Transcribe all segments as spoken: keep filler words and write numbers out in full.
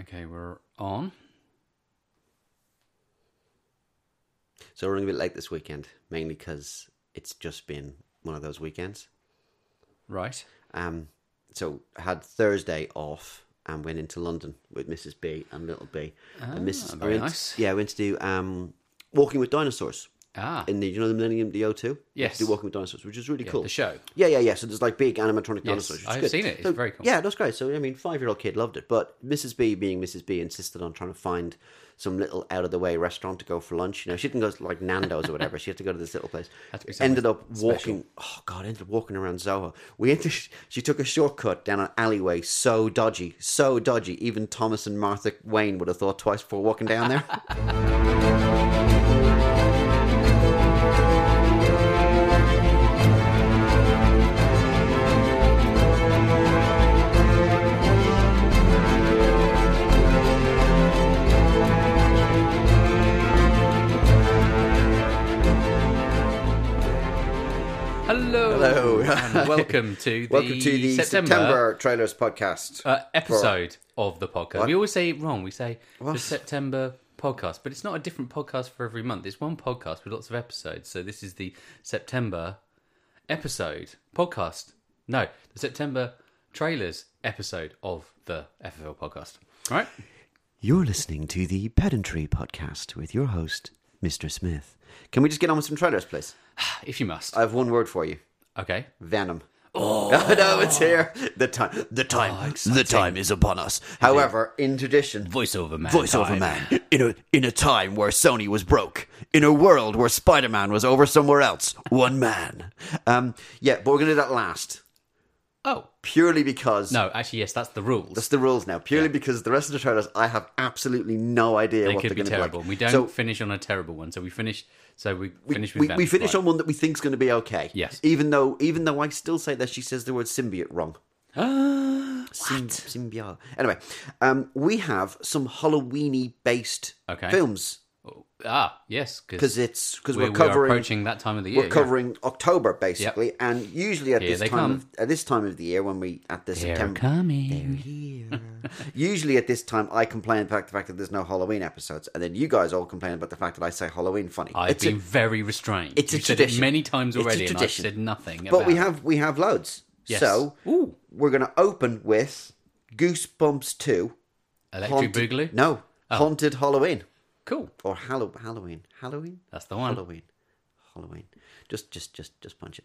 Okay, we're on. So we're running a bit late this weekend, mainly because it's just been one of those weekends. Right. Um. So I had Thursday off and went into London with Missus B and Little B. Ah, and Missus very went, nice. Yeah, I went to do um, Walking with Dinosaurs. Ah. In the, you know, the Millennium, the O two? Yes. Do Walking with Dinosaurs, which is really yeah, cool. The show. Yeah, yeah, yeah. So there's like big animatronic dinosaurs. Yes, I've good. seen it. It's so, very cool. Yeah, that's great. So, I mean, five-year-old kid loved it. But Missus B, being Missus B, insisted on trying to find some little out-of-the-way restaurant to go for lunch. You know, she didn't go to like Nando's or whatever. She had to go to this little place. Ended up walking, special. oh God, ended up walking around Zoho. We entered, she took a shortcut down an alleyway so dodgy, so dodgy. Even Thomas and Martha Wayne would have thought twice before walking down there. Hello, hello, and welcome to the, welcome to the September, September Trailers Podcast uh, episode for... of the podcast. What? We always say it wrong. We say what? the September podcast, but it's not a different podcast for every month. It's one podcast with lots of episodes. So this is the September episode podcast. No, the September Trailers episode of the F F L podcast. All right, you're listening to the Pedantry Podcast with your host, Mister Smith. Can we just get on with some trailers, please? If you must. I have one word for you. Okay. Venom. Oh, oh no, it's here. The time, the time, oh, the time is upon us. However, in tradition, voiceover man, voiceover time. man, in a in a time where Sony was broke, in a world where Spider-Man was over somewhere else, one man. Um, yeah, but we're gonna do that last. Oh, purely because no, actually, yes, that's the rules. That's the rules now. Purely yeah. because the rest of the trailers, I have absolutely no idea they what they're going to be terrible. Like. We don't so, finish on a terrible one, so we finish. So we finish with we, Venom. We finish right. on one that we think is going to be okay. Yes. Even though, even though I still say that she says the word symbiote wrong. Ah, Symb- symbiote. Anyway, um, we have some Halloween-y based okay. films. Ah, yes, because it's because we're, we're covering we're approaching that time of the year. We're covering yeah. October basically, yep. and usually at here this time of, at this time of the year when we at the they're September coming. They're here. Usually at this time, I complain about the fact that there's no Halloween episodes, and then you guys all complain about the fact that I say Halloween funny. I've it's been a, very restrained. It's a You've tradition. Said it many times already, and I've said nothing. But about we have we have loads. Yes. So Ooh. we're going to open with Goosebumps two, Electric Haunted, Boogaloo. No, oh. Haunted Halloween. Cool. Or Hall- Halloween. Halloween? That's the one. Halloween. Halloween. Just, just, just, just punch it.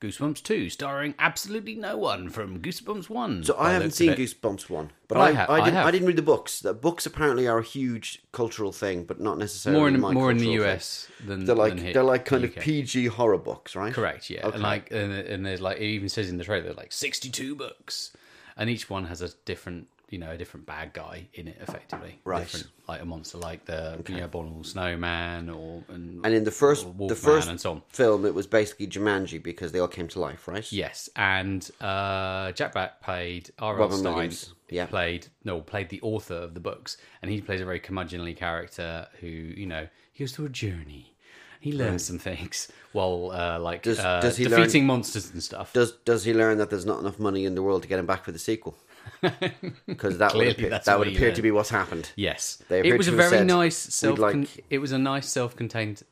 Goosebumps two, starring absolutely no one from Goosebumps one. So I haven't seen Goosebumps one, but well, I, I, have, I, didn't, I, have. I didn't read the books. The books apparently are a huge cultural thing, but not necessarily more in my more in the U S thing. than they're like than here, they're like kind of P G horror books, right? Correct. Yeah, okay. and like and, and there's like it even says in the trailer like sixty-two books, and each one has a different. You know, a different bad guy in it, effectively. Right, different, like a monster, like the okay. you know, Abominable Snowman, or and, and in the first, the first and so on. film, it was basically Jumanji because they all came to life, right? Yes, and uh, Jack Black played R L. Stein, yeah. played no, played the author of the books, and he plays a very curmudgeonly character who, you know, he goes through a journey. He learns right. some things while, uh, like, does, uh, does he defeating learn, monsters and stuff. Does Does he learn that there's not enough money in the world to get him back for the sequel? Because that Clearly, would appear, that would appear to be what's happened. Yes, it was a very said, nice self. Con- like... It was a nice self-contained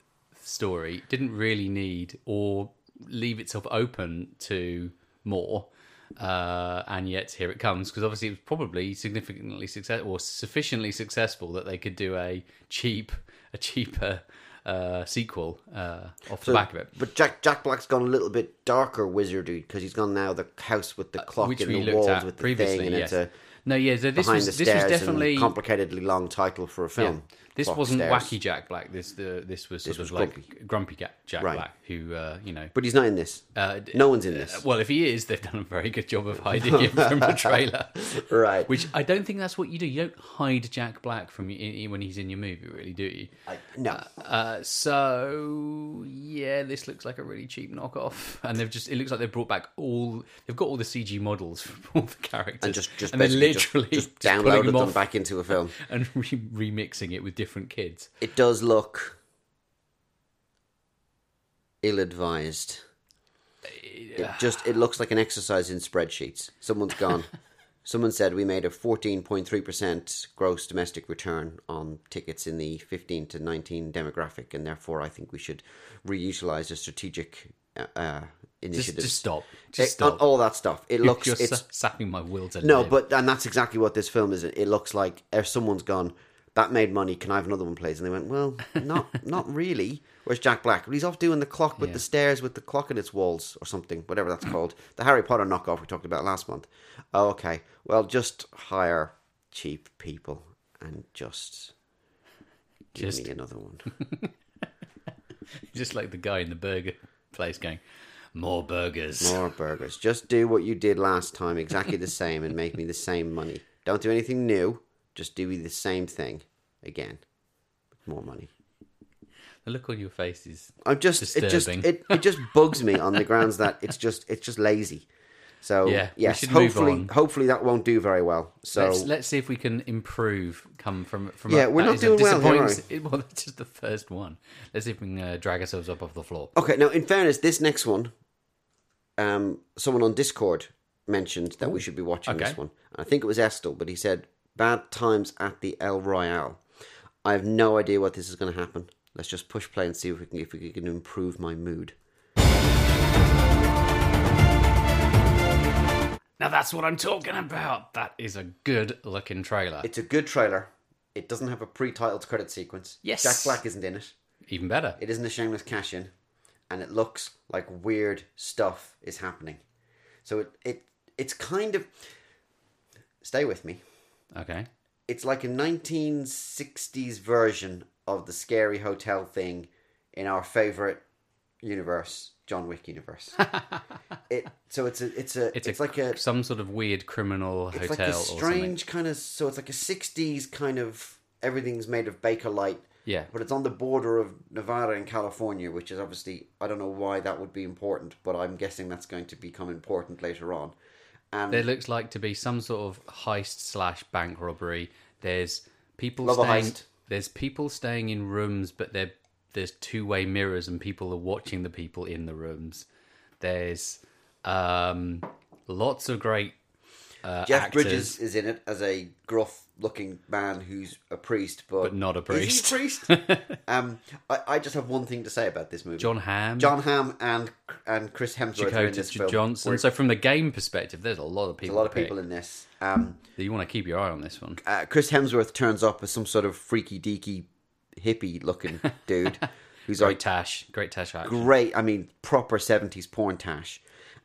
story. It didn't really need or leave itself open to more, uh, and yet here it comes. Because obviously, it was probably significantly successful or sufficiently successful that they could do a cheap, a cheaper. Uh, sequel uh, off so, the back of it. But Jack Jack Black's gone a little bit darker wizardy because he's gone now the house with the clock uh, and the walls with the thing and yes. it's a no yeah so this was this was definitely a complicatedly long title for a film. Yeah. This clock wasn't stairs. wacky Jack Black. This the this was sort this was of grumpy. like grumpy Jack right. Black who uh, you know. But he's not in this. Uh, no one's in this. Uh, well, if he is, they've done a very good job of hiding him from the trailer. Right. Which I don't think that's what you do. You don't hide Jack Black from you, when he's in your movie, really, do you? I, no. Uh, uh, so yeah, this looks like a really cheap knockoff, and they've just it looks like they've brought back all they've got all the C G models from all the characters and just just and literally just, just, just downloaded them, them back into a film and re- remixing it with different. Different kids. It does look ill-advised. It just it looks like an exercise in spreadsheets. Someone's gone. Someone said we made a fourteen point three percent gross domestic return on tickets in the fifteen to nineteen demographic, and therefore I think we should reutilize a strategic uh, initiative. Just, just stop. Just it, stop. All that stuff. It looks You're it's sapping my will to No, live. But and that's exactly what this film is. It looks like if someone's gone, that made money, can I have another one, please? And they went, well, not not really. Where's Jack Black? Well, he's off doing the clock with yeah. the stairs with the clock in its walls or something, whatever that's called. The Harry Potter knockoff we talked about last month. Oh, okay. Well, just hire cheap people and just give just... me another one. Just like the guy in the burger place going, more burgers. More burgers. Just do what you did last time, exactly the same, and make me the same money. Don't do anything new. Just do the same thing again with more money. The look on your face is I'm just disturbing. It just it, it just bugs me on the grounds that it's just it's just lazy. So yeah, yes, hopefully hopefully that won't do very well. So let's, let's see if we can improve. Come from from yeah, a, we're not doing well. Here, well, that's just the first one. Let's see if we can uh, drag ourselves up off the floor. Okay, now in fairness, this next one, um, someone on Discord mentioned that Ooh. we should be watching okay. this one. I think it was Estel, but he said. Bad Times at the El Royale. I have no idea what this is going to happen. Let's just push play and see if we can, if we can improve my mood. Now that's what I'm talking about. That is a good looking trailer. It's a good trailer. It doesn't have a pre-titled credit sequence. Yes. Jack Black isn't in it. Even better. It isn't a shameless cash in. And it looks like weird stuff is happening. So it, it it's kind of... Stay with me. Okay. It's like a nineteen sixties version of the scary hotel thing in our favourite universe, John Wick universe. it so it's a it's a it's, it's a, like a some sort of weird criminal it's hotel. It's like a strange kind of so it's like a sixties kind of everything's made of Bakelite. Yeah. But it's on the border of Nevada and California, which is obviously I don't know why that would be important, but I'm guessing that's going to become important later on. And there looks like to be some sort of heist slash bank robbery. There's people staying. There's people staying in rooms, but there there's two way mirrors, and people are watching the people in the rooms. There's um, lots of great uh, Jeff actors. Bridges is in it as a gruff looking man who's a priest, but, but not a priest. Is he a priest? um, I, I just have one thing to say about this movie. John Hamm, John Hamm, and and Chris Hemsworth are in this J- film. Johnson. We're, so from the game perspective, there's a lot of people. A lot of people pick. in this. Um, you want to keep your eye on this one. Uh, Chris Hemsworth turns up as some sort of freaky deaky hippie looking dude who's great like tash, great tash, action. great. I mean, proper seventies porn tash.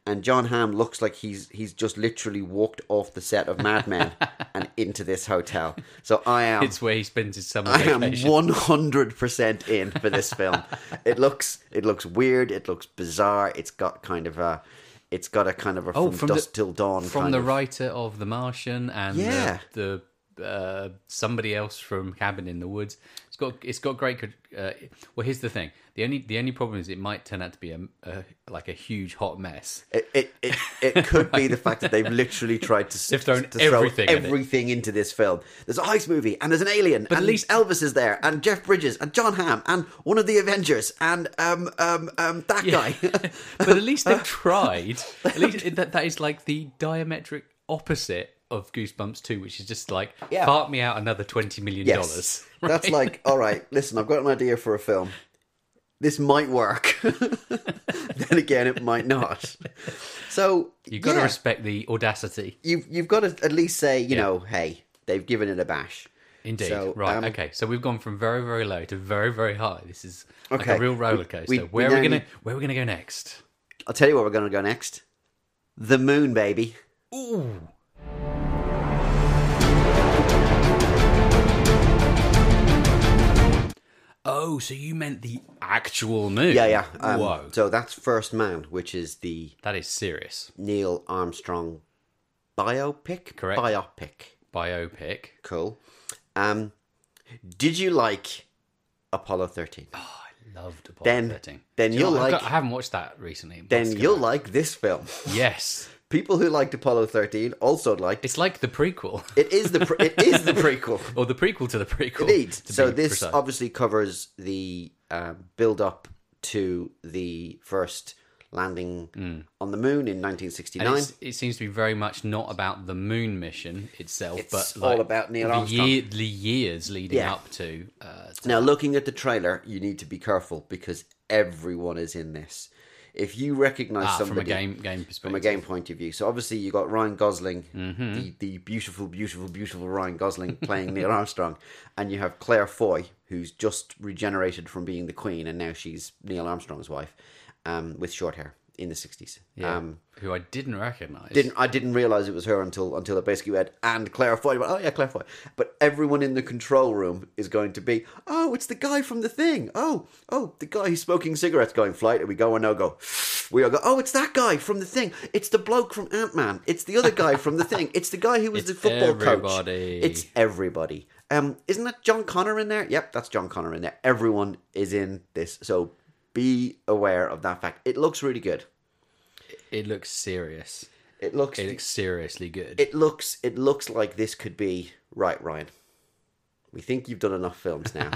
And John Hamm looks like he's he's just literally walked off the set of Mad Men and into this hotel. So I am... It's where he spends his summer I vacation. I am one hundred percent in for this film. It looks it looks weird. It looks bizarre. It's got kind of a... It's got a kind of a oh, from, from dusk the, till dawn From kind the of... writer of The Martian and yeah. the, the uh, somebody else from Cabin in the Woods. It's got it's got great... Uh, well, here's the thing. The only the only problem is it might turn out to be a, a like a huge hot mess. It it it, it could be the fact that they've literally tried to, they've thrown to throw everything, everything into this film. There's a heist movie, and there's an alien, but and at least Elvis is there, and Jeff Bridges, and John Hamm, and one of the Avengers, and um um um that yeah. guy. But at least they've tried. At least that that is like the diametric opposite of Goosebumps two, which is just like, yeah. fart me out another twenty million dollars. Yes. Right? That's like, all right, listen, I've got an idea for a film. This might work. Then again, it might not. So you've got yeah. to respect the audacity. You've you've got to at least say, you yeah. know, hey, they've given it a bash. Indeed. So, right. Um, okay. So we've gone from very very low to very very high. This is okay. like a real roller coaster. We, we, where we are we gonna need... Where are we gonna go next? I'll tell you where we're gonna go next. The moon, baby. Ooh. Oh, so you meant the actual moon? Yeah, yeah. Um, Whoa. So that's First Man, which is the... That is serious. Neil Armstrong biopic? Correct. Biopic. Biopic. Cool. Um, did you like Apollo thirteen? Oh, I loved Apollo then, thirteen. Then Do you'll you know, like... Got, I haven't watched that recently. Then you'll out. like this film. Yes. People who liked Apollo thirteen also liked... It's like the prequel. It is the pre- it is the prequel. Or the prequel to the prequel. Indeed. So this precise. obviously covers the um, build-up to the first landing mm. on the moon in nineteen sixty-nine. It seems to be very much not about the moon mission itself, it's but like all about Neil Armstrong. The, year, the years leading yeah. up to, uh, to. Now, looking at the trailer, you need to be careful because everyone is in this. If you recognise ah, somebody from a game game perspective, from a game point of view, so obviously you got Ryan Gosling, mm-hmm. the, the beautiful, beautiful, beautiful Ryan Gosling playing Neil Armstrong, and you have Claire Foy, who's just regenerated from being the Queen, and now she's Neil Armstrong's wife, um, with short hair in the sixties. Yeah, um, who I didn't recognise. Didn't I didn't realise it was her until until it basically went, and Claire Foy. Went, oh yeah, Claire Foy. But everyone in the control room is going to be, oh, it's the guy from The Thing. Oh, oh, the guy who's smoking cigarettes going, flight, and we go or no go. We all go, oh, it's that guy from The Thing. It's the bloke from Ant-Man. It's the other guy from The Thing. It's the guy who was it's the football everybody. coach. It's everybody. Um, isn't that John Connor in there? Yep, that's John Connor in there. Everyone is in this, so be aware of that fact. It looks really good. It looks serious. It looks. It looks seriously good. It looks. It looks like this could be right, Ryan. We think you've done enough films now.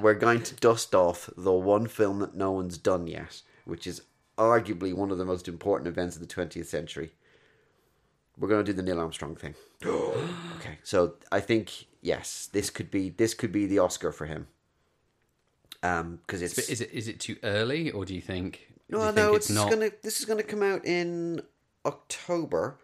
We're going to dust off the one film that no one's done yet, which is arguably one of the most important events of the twentieth century. We're going to do the Neil Armstrong thing. Okay, so I think yes, this could be this could be the Oscar for him. Um, because it's is it is it too early, or do you think? No, well, no, it's, it's not... gonna. This is gonna come out in October,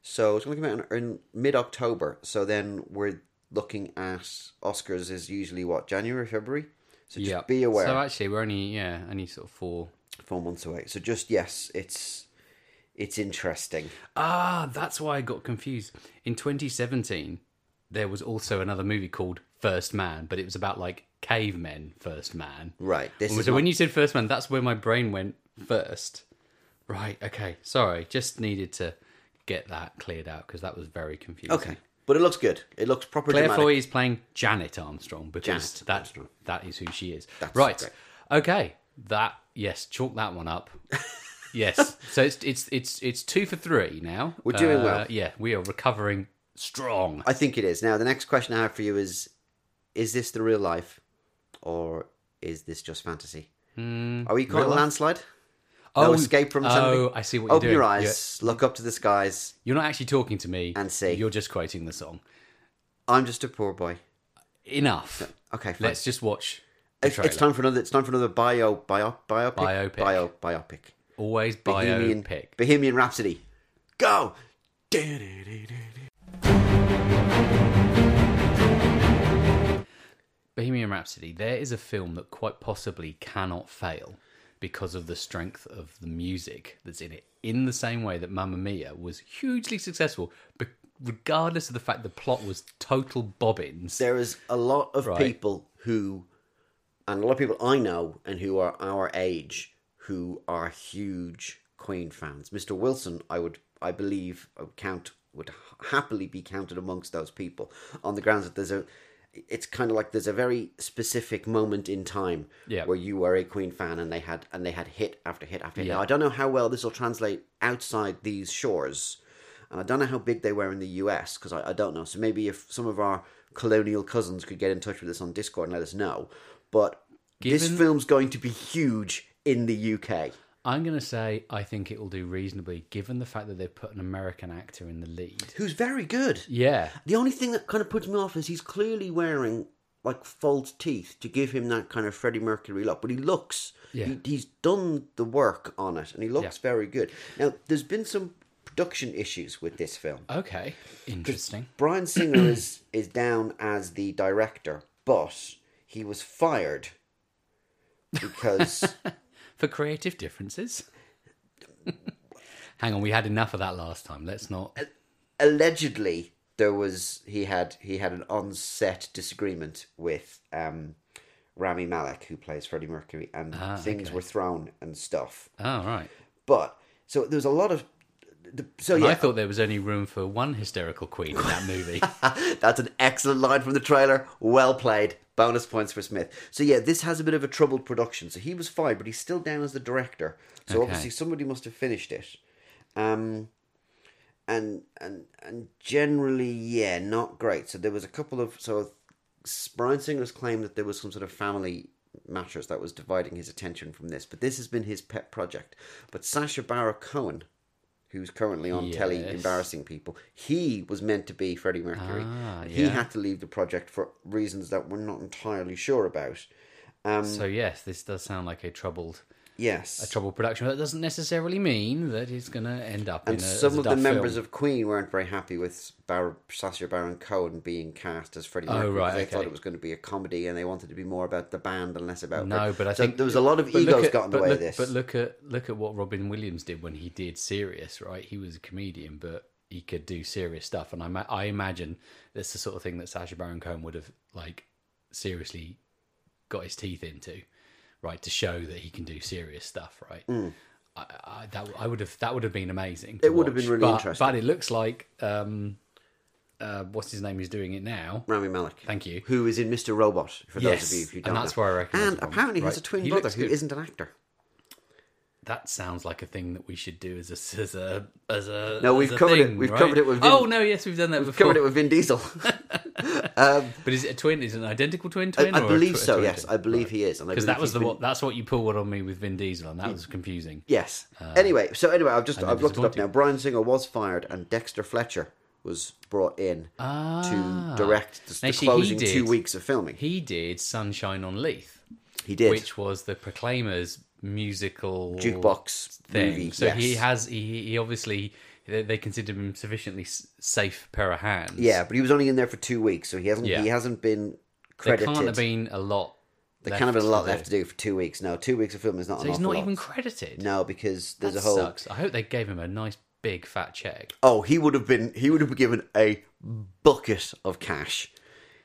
so it's gonna come out in, in mid-October. So then we're looking at Oscars is usually what, January, February. So just yep. be aware. So actually, we're only yeah, only sort of four four months away. So just yes, it's it's interesting. Ah, that's why I got confused. In twenty seventeen, there was also another movie called First Man, but it was about like cavemen. First Man, right? This so is when not... you said First Man, that's where my brain went. First, right? Okay, sorry. Just needed to get that cleared out because that was very confusing. Okay, but it looks good. It looks proper. Claire Foy is playing Janet Armstrong because that's that is who she is. That's right. Great. Okay, that yes, chalk that one up. Yes. So it's it's it's it's two for three now. We're doing uh, well. Yeah, we are recovering strong. I think it is. Now the next question I have for you is: is this the real life, or is this just fantasy? Mm, Are we caught in a landslide? Oh, no escape from something. Oh, I see what you're Open doing. Open your eyes, you're... look up to the skies. You're not actually talking to me. And see. You're just quoting the song. I'm just a poor boy. Enough. No. Okay, fine. Let's just watch the it's, it's time for another It's time for another bio, bio, biopic? Biopic. Bio, biopic. Always biopic. Bohemian, Bohemian Rhapsody. Go! Bohemian Rhapsody, there is a film that quite possibly cannot fail because of the strength of the music that's in it, in the same way that Mamma Mia was hugely successful, but regardless of the fact the plot was total bobbins. There is a lot of right. people who, and a lot of people I know and who are our age, who are huge Queen fans. Mister Wilson, I would, I believe, I would count, would happily be counted amongst those people on the grounds that there's a... It's kind of like there's a very specific moment in time yeah. where you were a Queen fan, and they had and they had hit after hit after hit. Yeah. Now, I don't know how well this will translate outside these shores, and I don't know how big they were in the U S because I, I don't know. So maybe if some of our colonial cousins could get in touch with us on Discord and let us know. But Given, this film's going to be huge in the U K. I'm going to say I think it will do reasonably, given the fact that they've put an American actor in the lead. Who's very good. Yeah. The only thing that kind of puts me off is he's clearly wearing, like, false teeth to give him that kind of Freddie Mercury look. But he looks... Yeah. He, he's done the work on it, and he looks yeah. very good. Now, there's been some production issues with this film. Okay. Interesting. Bryan Singer is, is down as the director, but he was fired because... For creative differences? Hang on, we had enough of that last time. Let's not... Allegedly, there was... He had he had an on-set disagreement with um, Rami Malek, who plays Freddie Mercury, and ah, things okay. were thrown and stuff. Oh, right. But, so there was a lot of... The, so yeah, I thought there was only room for one hysterical queen in that movie. That's an excellent line from the trailer. Well played. Bonus points for Smith. So yeah, this has a bit of a troubled production. So he was fired, but he's still down as the director. So okay. obviously somebody must have finished it. Um, and and and generally, yeah, not great. So there was a couple of so Bryan Singer's claim that there was some sort of family matters that was dividing his attention from this, but this has been his pet project. But Sacha Baron Cohen, who's currently on yes. telly embarrassing people, he was meant to be Freddie Mercury. Ah, yeah. He had to leave the project for reasons that we're not entirely sure about. Um, so yes, this does sound like a troubled... Yes. A troubled production, but that doesn't necessarily mean that it's going to end up and in a some of a the members film. Of Queen weren't very happy with Bar- Sacha Baron Cohen being cast as Freddie Mercury. Oh, right, they okay. thought it was going to be a comedy and they wanted to be more about the band and less about... No, Rick. But I so think... there was a lot of egos at, got in the way look, of this. But look at look at what Robin Williams did when he did Serious, right? He was a comedian, but he could do serious stuff. And I, ma- I imagine that's the sort of thing that Sacha Baron Cohen would have, like, seriously got his teeth into. Right, to show that he can do serious stuff, right? Mm. I, I, that I would have that would have been amazing. To it would watch. Have been really but, interesting. But it looks like um, uh, what's his name is doing it now? Rami Malek. Thank you. Who is in Mister Robot? For yes. those of you who don't know, and that's know. Where I reckon. And apparently, right. has a twin he brother who good. Isn't an actor. That sounds like a thing that we should do as a as a as a. No, we've a covered thing, it. We've right? covered it with. Vin, oh no! Yes, we've done that. We've before. Covered it with Vin Diesel. Um, but is it a twin? Is it an identical twin? Twin? I, I believe tw- so. Twin yes, twin? I believe right. he is. Because that was the been... what, that's what you pulled on me with Vin Diesel, and that was confusing. Yes. Uh, anyway, so anyway, I've just I've looked it up now. Brian Singer was fired, and Dexter Fletcher was brought in ah. to direct the, now, the see, closing did, two weeks of filming. He did Sunshine on Leith. He did, which was the Proclaimers. Musical jukebox thing. Movie, so yes. he has. He, he obviously they considered him sufficiently safe pair of hands. Yeah, but he was only in there for two weeks, so he hasn't. Yeah. He hasn't been credited. There can't have been a lot. There can't have been a lot left to do for two weeks. No, two weeks of film is not. So an he's not lot. Even credited. No, because there's that a whole. Sucks. I hope they gave him a nice big fat check. Oh, he would have been. He would have been given a bucket of cash.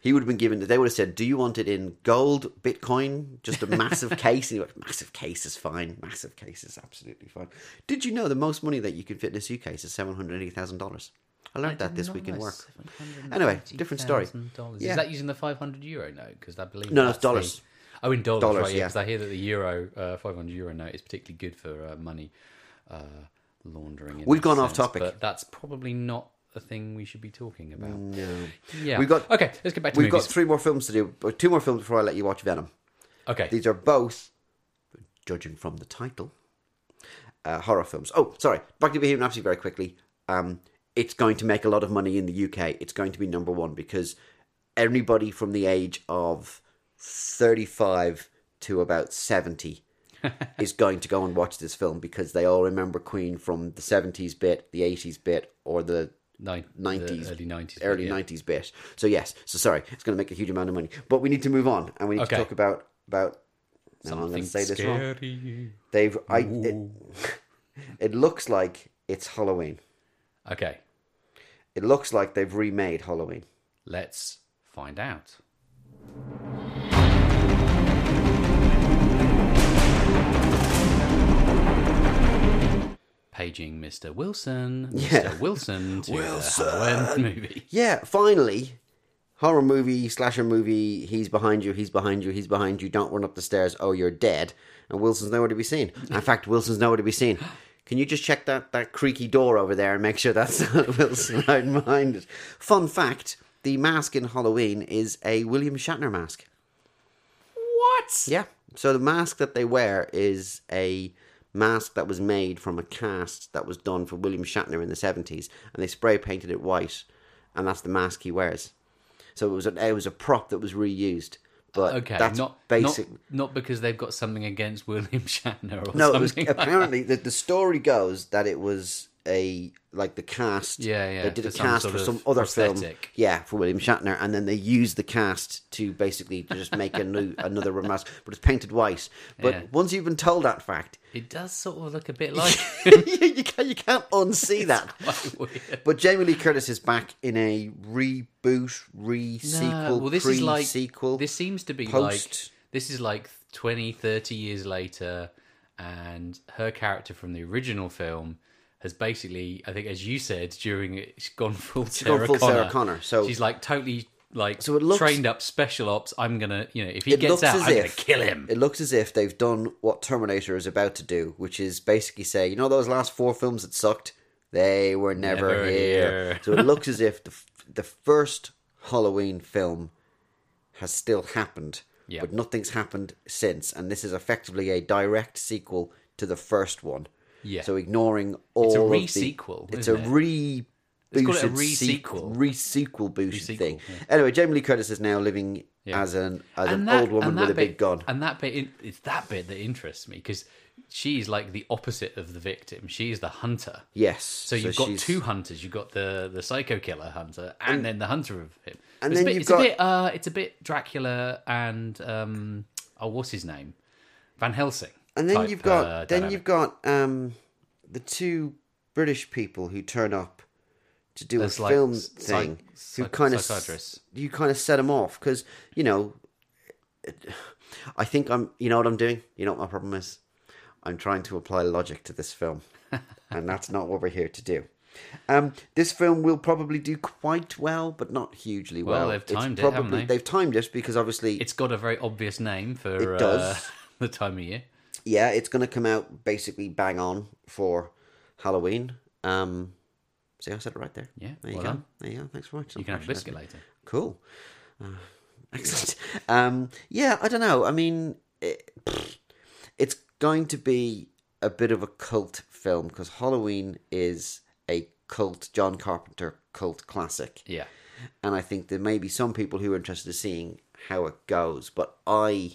He would have been given... They would have said, do you want it in gold, Bitcoin, just a massive case? And he went, massive case is fine. Massive case is absolutely fine. Did you know the most money that you can fit in a suitcase is seven hundred eighty thousand dollars? I learned I that this week in work. Anyway, different story. Yeah. Is that using the five hundred euro note? Because I believe... No, no, it's dollars. The, oh, in dollars, dollars right? Yeah, because yeah. I hear that the euro, uh, five hundred euro note is particularly good for uh, money uh, laundering. We've gone sense, off topic. But that's probably not... the thing we should be talking about. No. Yeah. We've got, okay, let's get back to We've movies. Got three more films to do, or two more films before I let you watch Venom. Okay. These are both, judging from the title, uh, horror films. Oh, sorry. Back to Bohemian Rhapsody very quickly. Um, it's going to make a lot of money in the U K. It's going to be number one because everybody from the age of thirty-five to about seventy is going to go and watch this film because they all remember Queen from the seventies bit, the eighties bit, or the Nine, nineties, early nineties, early bit, yeah. nineties bit. So yes, so sorry, it's going to make a huge amount of money. But we need to move on, and we need okay. to talk about about. No, I'm going to say this wrong. They've. I. It, it looks like it's Halloween. Okay. It looks like they've remade Halloween. Let's find out. Paging Mister Wilson, yeah. Mister Wilson to Wilson. The Halloween movie. Yeah, finally, horror movie, slasher movie, he's behind you, he's behind you, he's behind you, don't run up the stairs, oh, you're dead. And Wilson's nowhere to be seen. In fact, Wilson's nowhere to be seen. Can you just check that, that creaky door over there and make sure that's not Wilson out behind it? Fun fact, the mask in Halloween is a William Shatner mask. What? Yeah, so the mask that they wear is a... mask that was made from a cast that was done for William Shatner in the seventies, and they spray painted it white, and that's the mask he wears. So it was a, it was a prop that was reused, but okay, that's not basic. Not, not because they've got something against William Shatner. Or no, something it was like apparently that. The, the story goes that it was a like the cast. Yeah, yeah. They did a cast for some other prosthetic. Film. Yeah, for William Shatner, and then they used the cast to basically just make a new another mask, but it's painted white. But yeah. once you've been told that fact. It does sort of look a bit like you can't, you can't unsee that. Quite weird. But Jamie Lee Curtis is back in a reboot, re-sequel, no, well, this pre-sequel. Like, this seems to be post. Like... This is like twenty, thirty years later, and her character from the original film has basically, I think as you said, during it, she's gone full she's Sarah gone full Connor. Sarah Connor. So she's like totally... Like, so it looks, trained up special ops, I'm going to, you know, if he gets out, I'm going to kill him. It looks as if they've done what Terminator is about to do, which is basically say, you know those last four films that sucked? They were never, never here. here. So it looks as if the, the first Halloween film has still happened, yeah. but nothing's happened since, and this is effectively a direct sequel to the first one. Yeah. So ignoring all it's a re-sequel, of the, it's a it? re. It's called it a re-sequel. Re-sequel boosted re-sequel, thing. Yeah. Anyway, Jamie Lee Curtis is now living yeah. as an as and an that, old woman with bit, a big gun. And that bit, it's that bit that interests me, because she's like the opposite of the victim. She's the hunter. Yes. So you've so got she's... two hunters. You've got the, the psycho killer hunter and, and then the hunter of him. And it's then a bit, you've it's got... A bit, uh, it's a bit Dracula and... Um, oh, what's his name? Van Helsing. And then type, you've got uh, then you've got um, the two British people who turn up to do There's a like film psych, thing, psych, who kind of you kind of set them off because you know, I think I'm you know what I'm doing. You know what my problem is? I'm trying to apply logic to this film, and that's not what we're here to do. Um, this film will probably do quite well, but not hugely well. Well, they've timed it's it, probably, they? They've timed it because obviously it's got a very obvious name for it does. Uh, the time of year. Yeah, it's going to come out basically bang on for Halloween. Um, see, I said it right there. Yeah, there you well go. Done. There you go. Thanks for watching. You can have a biscuit later. Cool. Uh, excellent. um, yeah, I don't know. I mean, it, it's going to be a bit of a cult film because Halloween is a cult, John Carpenter cult classic. Yeah. And I think there may be some people who are interested in seeing how it goes, but I...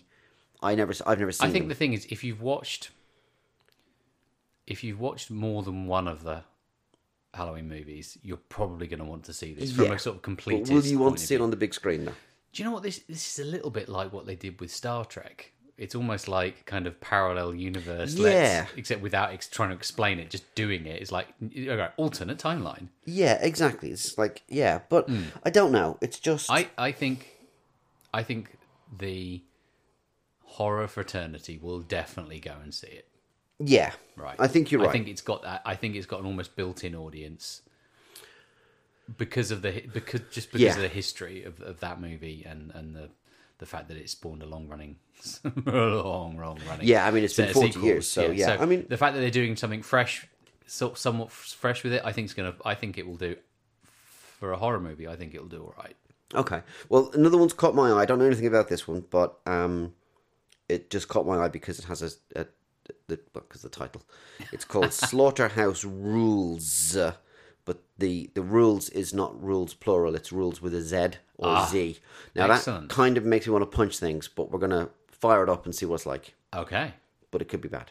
I never, I've never seen. I think them. The thing is, if you've watched, if you've watched more than one of the Halloween movies, you're probably going to want to see this yeah. from a sort of completist. But will you want to see it on the big screen now? Do you know what this? This is a little bit like what they did with Star Trek. It's almost like kind of parallel universe. Yeah. Let's, except without ex- trying to explain it, just doing it. It's like okay, alternate timeline. Yeah, exactly. It's like yeah, but mm. I don't know. It's just I, I think, I think the. Horror fraternity will definitely go and see it. Yeah, right. I think you're right. I think it's got that. I think it's got an almost built-in audience because of the because just because yeah. of the history of, of that movie and, and the the fact that it spawned a long running, long long running. Yeah, I mean it's been forty sequels, years, so yeah. yeah. So I mean the fact that they're doing something fresh, so, somewhat fresh with it, I think it's gonna. I think it will do for a horror movie. I think it'll do all right. Okay. Well, another one's caught my eye. I don't know anything about this one, but. Um... It just caught my eye because it has a, a, a because the title. It's called Slaughterhouse Rules, but the, the rules is not rules plural. It's rules with a Z or ah, Z. Now excellent. That kind of makes me want to punch things, but we're gonna fire it up and see what it's like. Okay, but it could be bad.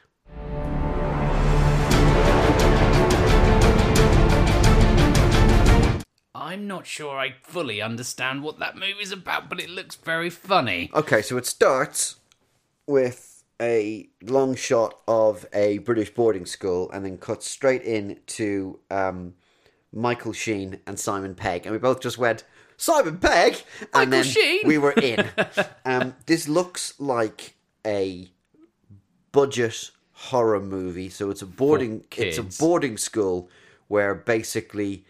I'm not sure I fully understand what that movie's about, but it looks very funny. Okay, so it starts. With a long shot of a British boarding school and then cuts straight in to um, Michael Sheen and Simon Pegg. And we both just went, Simon Pegg! And Michael then Sheen! We were in. um, this looks like a budget horror movie. So it's a boarding it's a boarding school where basically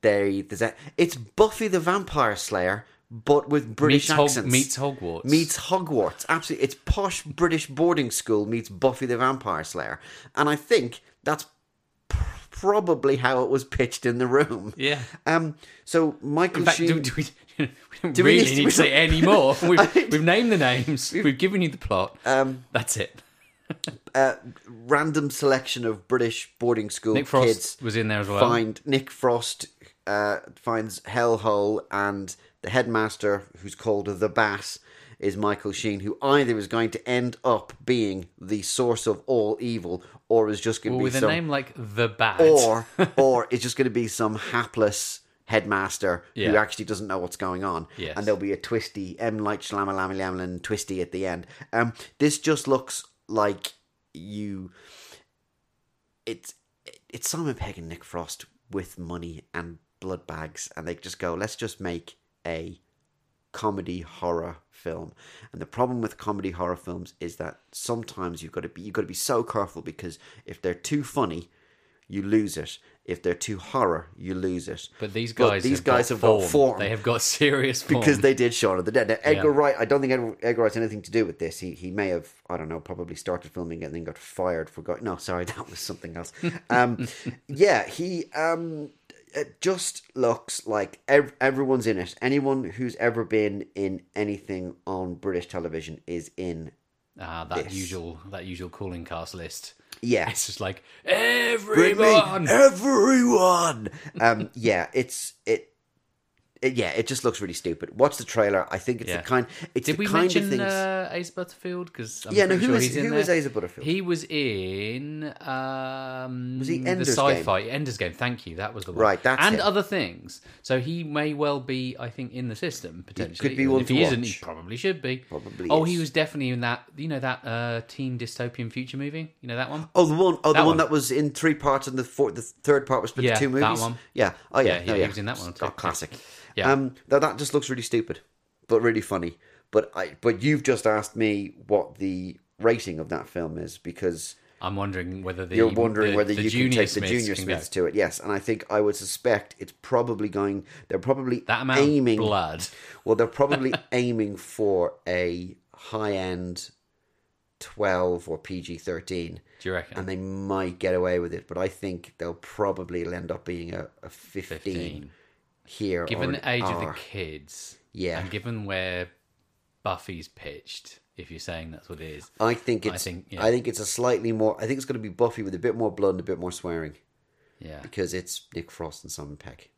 they there's a, it's Buffy the Vampire Slayer. But with British meets accents. Hog- meets Hogwarts. Meets Hogwarts. Absolutely. It's posh British boarding school meets Buffy the Vampire Slayer. And I think that's pr- probably how it was pitched in the room. Yeah. Um. So Michael in fact, Sheen... Do, do we, we don't do really we need, need to say any more. We've, we've named the names. We've given you the plot. Um, that's it. uh, random selection of British boarding school Nick Frost kids. Was in there as well. Find Nick Frost uh, finds Hellhole and... The headmaster, who's called the Bass, is Michael Sheen, who either is going to end up being the source of all evil, or is just going to well, be with some... with a name like the Bass. Or, or it's just going to be some hapless headmaster yeah. who actually doesn't know what's going on. Yes. And there'll be a twisty, M. Light Shyamalan twisty at the end. Um, this just looks like you... It's, it's Simon Pegg and Nick Frost with money and blood bags, and they just go, let's just make... a comedy horror film. And the problem with comedy horror films is that sometimes you've got to be you've got to be so careful because if they're too funny, you lose it. If they're too horror, you lose it. But these guys, but these have, guys got have got form. They have got serious form. Because they did Shaun of the Dead. Now, Edgar yeah. Wright, I don't think Edgar, Edgar Wright's anything to do with this. He he may have, I don't know, probably started filming it and then got fired for... Go- no, sorry, that was something else. Um, yeah, he... Um, it just looks like ev- everyone's in it. Anyone who's ever been in anything on British television is in Ah, that this. usual that usual calling cast list. Yeah. It's just like, everyone! Everyone! um, yeah, it's... it. it yeah, it just looks really stupid. Watch the trailer. I think it's yeah. the kind... It's Did the we kind mention of things... uh, Asa Butterfield? Cause I'm yeah, no, who, sure is, he's in who is Asa Butterfield? He was in... Um, was he Ender's the sci-fi, Game? Ender's Game, thank you. That was the one. Right, that's And it. other things. So he may well be, I think, in the system, potentially. He could be one if to he watch. Isn't, he probably should be. Probably Oh, is. He was definitely in that, you know, that uh, teen dystopian future movie? You know that one? Oh, the one Oh, that the one, one that was in three parts and the four, the third part was split yeah, into two movies? Yeah, that one. Yeah, oh yeah. Yeah, no, he yeah. was in that one too. Oh, classic. Yeah. Um, that, that just looks really stupid, but really funny. But I, but you've just asked me what the rating of that film is because I'm wondering whether the, you're wondering the, whether the you can take Smiths the Junior Smiths go. to it. Yes, and I think I would suspect it's probably going. They're probably that amount aiming of blood. Well, they're probably aiming for a high end twelve or P G thirteen. Do you reckon? And they might get away with it, but I think they'll probably end up being a, a fifteen. fifteen Here given the age R. of the kids, yeah, and given where Buffy's pitched, if you're saying that's what it is, I think it's. I think, yeah. I think it's a slightly more. I think it's going to be Buffy with a bit more blood and a bit more swearing, yeah, because it's Nick Frost and Simon Pegg.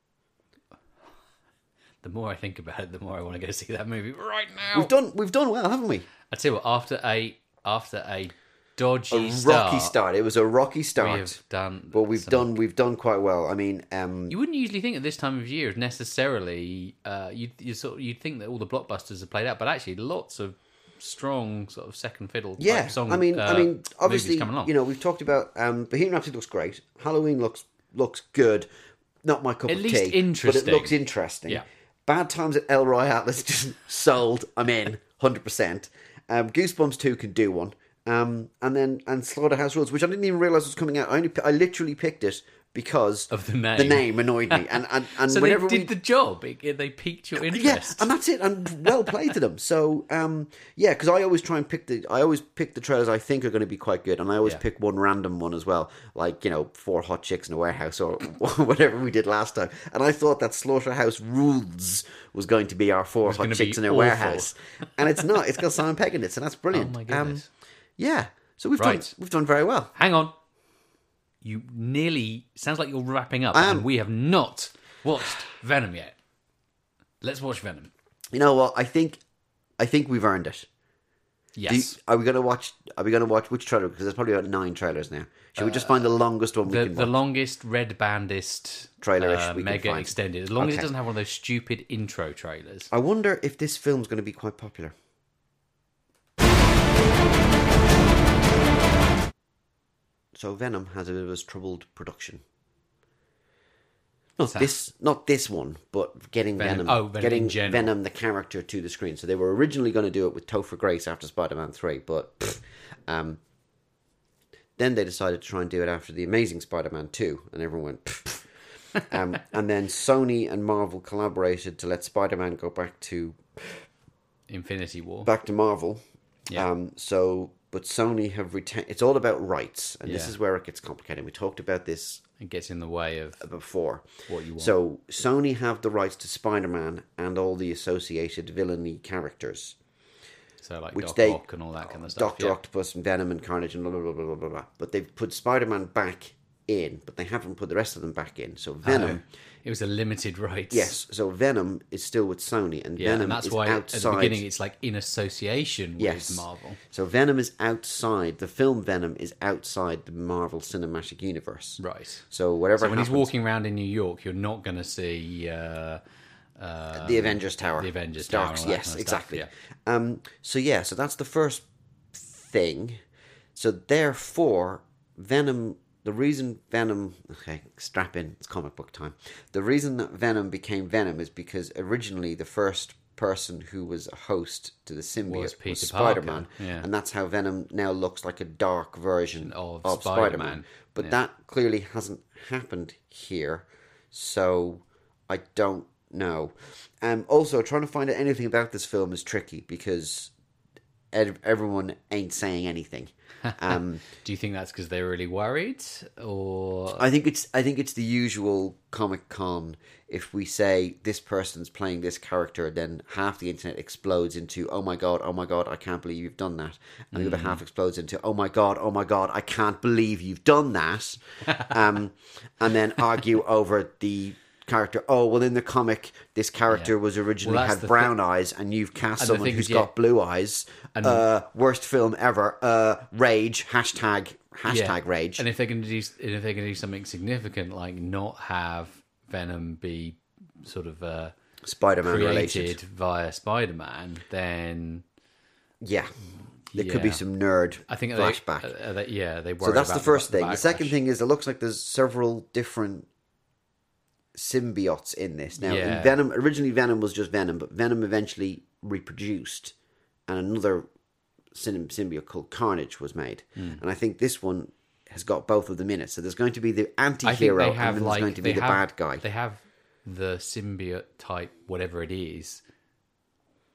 The more I think about it, the more I want to go see that movie right now. We've done, we've done well, haven't we? I tell you what, after a after a dodgy, a start, rocky start. It was a rocky start. We've done, but we've something. done, we've done quite well. I mean, um, you wouldn't usually think at this time of year necessarily. Uh, you'd you sort of, you'd think that all the blockbusters are played out, but actually, lots of strong sort of second fiddle. Yeah, type song, I mean, uh, I mean, obviously, you know, we've talked about um, Bohemian Rhapsody looks great. Halloween looks looks good. Not my cup at of least tea, interesting. But it looks interesting. Yeah. Bad Times at El Royale Atlas just sold. I'm in one hundred percent. Um, Goosebumps two can do one. Um, and then and Slaughterhouse Rules, which I didn't even realise was coming out. I only I literally picked it because of the name. The name annoyed me, and and, and so whenever they did we... the job, it, they piqued your interest. Yeah, and that's it. And well played to them. So um, yeah, because I always try and pick the I always pick the trailers I think are going to be quite good, and I always yeah. pick one random one as well, like you know four hot chicks in a warehouse or whatever we did last time. And I thought that Slaughterhouse Rules was going to be our four hot chicks in a awful. warehouse, and it's not. It's got Simon Pegg in it, so that's brilliant. Oh my goodness. Um, Yeah, so we've right. done we've done very well. Hang on, you nearly sounds like you're wrapping up, and we have not watched Venom yet. Let's watch Venom. You know what? I think I think we've earned it. Yes. You, are we going to watch? Are we going to watch which trailer? Because there's probably about nine trailers now. Should uh, we just find the longest one we the, can watch? The longest red bandist trailer, uh, we mega can find. extended. As long okay. as it doesn't have one of those stupid intro trailers. I wonder if this film's going to be quite popular. So Venom has a bit of a troubled production. Not this, not this one, but getting Venom, Venom oh, Venom getting in general. Venom the character to the screen. So they were originally going to do it with Topher Grace after Spider-Man three, but pff, um, then they decided to try and do it after the Amazing Spider-Man two, and everyone went. Pff, pff. um, and then Sony and Marvel collaborated to let Spider-Man go back to Infinity War, back to Marvel. Yeah. Um, so. But Sony have retained... It's all about rights. And yeah. this is where it gets complicated. We talked about this... It gets in the way of... Before. What you want. So Sony have the rights to Spider-Man and all the associated villainy characters. So like Doc they, Ock and all that kind of stuff. Doctor yeah. Octopus and Venom and Carnage and blah, blah, blah, blah, blah, blah. But they've put Spider-Man back in. But they haven't put the rest of them back in. So Venom... Oh, it was a limited rights. Yes. So Venom is still with Sony. And yeah, Venom and that's is why outside. At the beginning it's like in association with yes. Marvel. So Venom is outside. The film Venom is outside the Marvel Cinematic Universe. Right. So whatever so when happens, he's walking around in New York, you're not going to see... Uh, uh, the Avengers Tower. The Avengers Starks, Tower. Yes, kind of exactly. Yeah. Um, so yeah, so that's the first thing. So therefore, Venom... The reason Venom... Okay, strap in. It's comic book time. The reason that Venom became Venom is because originally the first person who was a host to the symbiote was, was Spider-Man. Yeah. And that's how Venom now looks like a dark version of, of Spider-Man. Spider-Man. But yeah. that clearly hasn't happened here. So I don't know. Um, also, trying to find out anything about this film is tricky because... Everyone ain't saying anything. Um, do you think that's because they're really worried, or I think it's I think it's the usual Comic-Con. If we say this person's playing this character, then half the internet explodes into "Oh my god, oh my god, I can't believe you've done that," and mm. the other half explodes into "Oh my god, oh my god, I can't believe you've done that," um, and then argue over the character. Oh, well, in the comic, this character yeah. was originally well, had brown thi- eyes, and you've cast and someone who's is, yeah. got blue eyes. And uh, worst film ever. Uh, rage. Hashtag. Hashtag yeah. rage. And if they're going to do, if they're going to do something significant, like not have Venom be sort of uh, Spider-Man related via Spider-Man, then yeah. There yeah. could be some nerd I think flashback. They, are they, yeah, they worry so that's about the first the thing. Backlash. The second thing is it looks like there's several different symbiotes in this now. Yeah. In Venom, originally Venom was just Venom, but Venom eventually reproduced, and another symbiote called Carnage was made. Mm. And I think this one has got both of them in it. So there's going to be the anti-hero, and then there's like, going to be the have, bad guy. They have the symbiote type, whatever it is,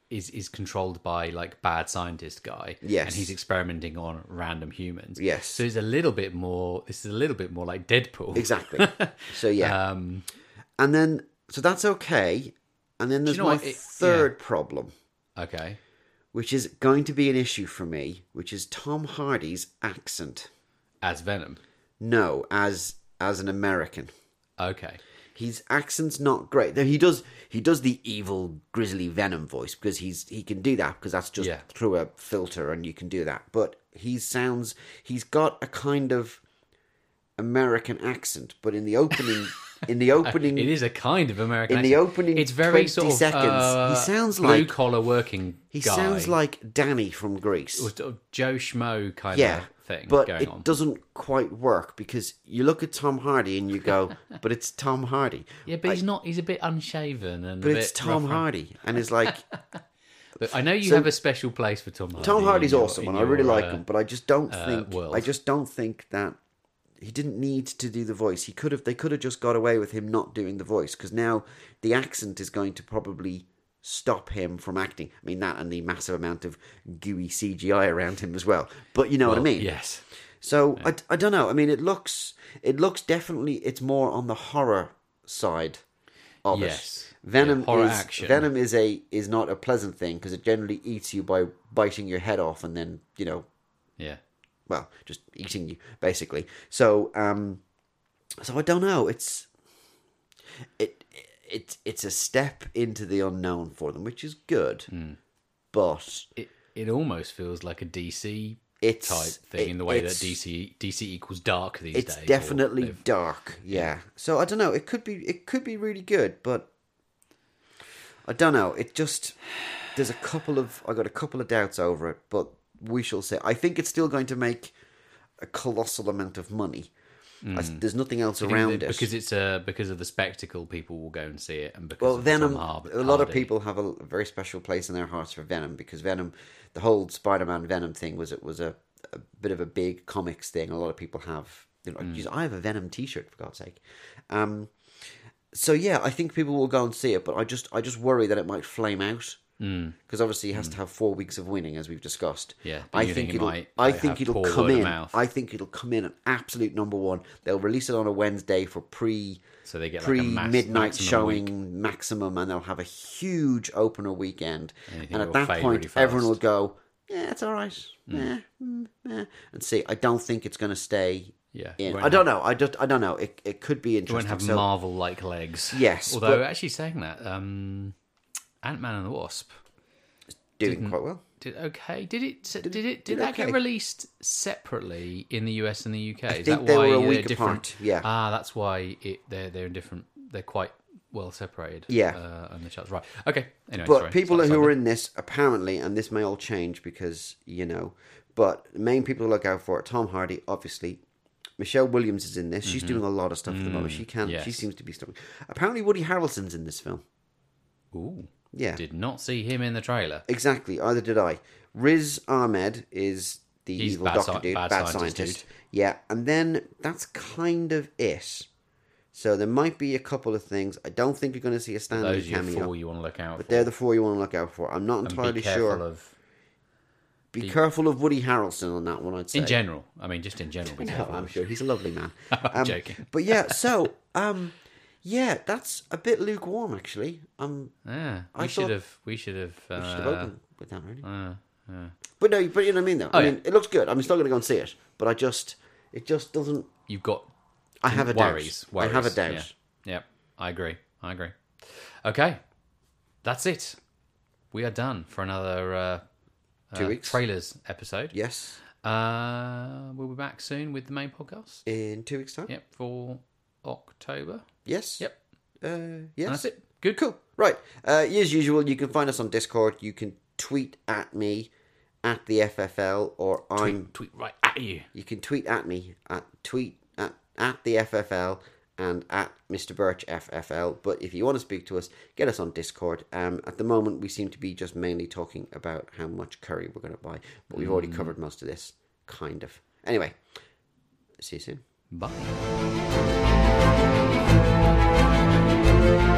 is is controlled by like bad scientist guy. Yes. And he's experimenting on random humans. Yes. So it's a little bit more. This is a little bit more like Deadpool. Exactly. So yeah. um, and then, so that's okay. And then there's you know my what, it, third yeah. problem. Okay. Which is going to be an issue for me, which is Tom Hardy's accent. As Venom? No, as as an American. Okay. His accent's not great. Now, he does he does the evil, grisly Venom voice, because he's he can do that, because that's just yeah. through a filter, and you can do that. But he sounds... He's got a kind of American accent, but in the opening... In the opening, it is a kind of American. In accent. The opening, it's very twenty sort of, seconds. Uh, he sounds like blue collar working. He guy. Sounds like Danny from Greece, or Joe Schmo kind yeah, of thing. But going it on. Doesn't quite work because you look at Tom Hardy and you go, "But it's Tom Hardy." Yeah, but I, he's not. He's a bit unshaven and. But a bit it's Tom rough. Hardy, and it's like. But I know you so, have a special place for Tom Hardy. Tom Hardy's your, awesome, and your, I really uh, like him. But I just don't uh, think. World. I just don't think that. He didn't need to do the voice. He could have. They could have just got away with him not doing the voice, because now the accent is going to probably stop him from acting. I mean, that and the massive amount of gooey C G I around him as well. But you know well, what I mean. Yes. So yeah. I, I don't know. I mean, it looks. It looks definitely. It's more on the horror side of yes. it. Venom yeah, is action. Venom is a is not a pleasant thing, because it generally eats you by biting your head off, and then you know. Yeah. Well, just eating you, basically. So, um, so I don't know. It's it it it's a step into the unknown for them, which is good. Mm. But it it almost feels like a D C it's, type thing it, in the way that D C D C equals dark these it's days. It's definitely dark. Yeah. So I don't know. It could be it could be really good, but I don't know. It just there's a couple of I got a couple of doubts over it, but. We shall say. I think it's still going to make a colossal amount of money. Mm. I, there's nothing else you around it because it's a because of the spectacle. People will go and see it, and because well, of Venom. Hard, a lot of people have a, a very special place in their hearts for Venom, because Venom, the whole Spider-Man Venom thing was it was a, a bit of a big comics thing. A lot of people have. You know, mm. I have a Venom T-shirt, for God's sake. Um, so yeah, I think people will go and see it, but I just I just worry that it might flame out. Because mm. obviously he has mm. to have four weeks of winning, as we've discussed. Yeah, I think, think it'll. Might, I think it'll come in. I think it'll come in at absolute number one. They'll release it on a Wednesday for pre, so they get pre like max, midnight showing week. Maximum, and they'll have a huge opener weekend. And, and at that point, everyone will go, "Yeah, it's all right," mm. Mm, mm, and see. I don't think it's going to stay. Yeah, in. I don't have, know. I just, I don't know. It, it could be interesting. It won't have so, Marvel-like legs. Yes, although but, actually saying that. um... Ant-Man and the Wasp doing Didn't, quite well. Did okay? Did it? Did it? Did, did, did that okay. get released separately in the U S and the U K? I Is think that they why were a week apart. Yeah. Ah, that's why it, they're they're in different. They're quite well separated. Yeah. Uh, on the charts, right? Okay. Anyway, but sorry, people sorry, who sorry. are in this apparently, and this may all change because you know, but the main people to look out for: Tom Hardy, obviously. Michelle Williams is in this. Mm-hmm. She's doing a lot of stuff mm, at the moment. She can. Yes. She seems to be stuck. Apparently, Woody Harrelson's in this film. Ooh. Yeah. Did not see him in the trailer. Exactly, either did I. Riz Ahmed is the He's evil bad doctor si- dude, bad, bad scientist. scientist. Dude. Yeah, and then that's kind of it. So there might be a couple of things. I don't think you're going to see a standard Those cameo. Those are the four you want to look out but for. But they're the four you want to look out for. I'm not entirely and be sure. Of... Be the, careful of Woody Harrelson on that one, I'd say. In general. I mean, just in general. Be no, I'm sure. He's a lovely man. I'm um, joking. But yeah, so, um, yeah, that's a bit lukewarm, actually. Um, yeah, we I should have, we should have, uh, we should have opened with that, really. Uh, uh. But no, but you know what I mean, though? Oh, I mean, yeah. It looks good. I'm still going to go and see it, but I just, it just doesn't... You've got... I have a worries, doubt. Worries. I have a doubt. Yeah. Yep, I agree. I agree. Okay, that's it. We are done for another... Uh, Two uh, weeks. Trailers episode. Yes. Uh, we'll be back soon with the main podcast. In two weeks' time. Yep, for October. Yes. Yep. Uh, yes. And that's it. Good. Cool. Right. Uh, as usual, you can find us on Discord. You can tweet at me, at the F F L, or tweet, I'm... Tweet right at you. You can tweet at me, at tweet at, at the F F L, and at Mister Birch F F L. But if you want to speak to us, get us on Discord. Um, at the moment, we seem to be just mainly talking about how much curry we're going to buy. But we've mm. already covered most of this, kind of. Anyway, see you soon. Bye.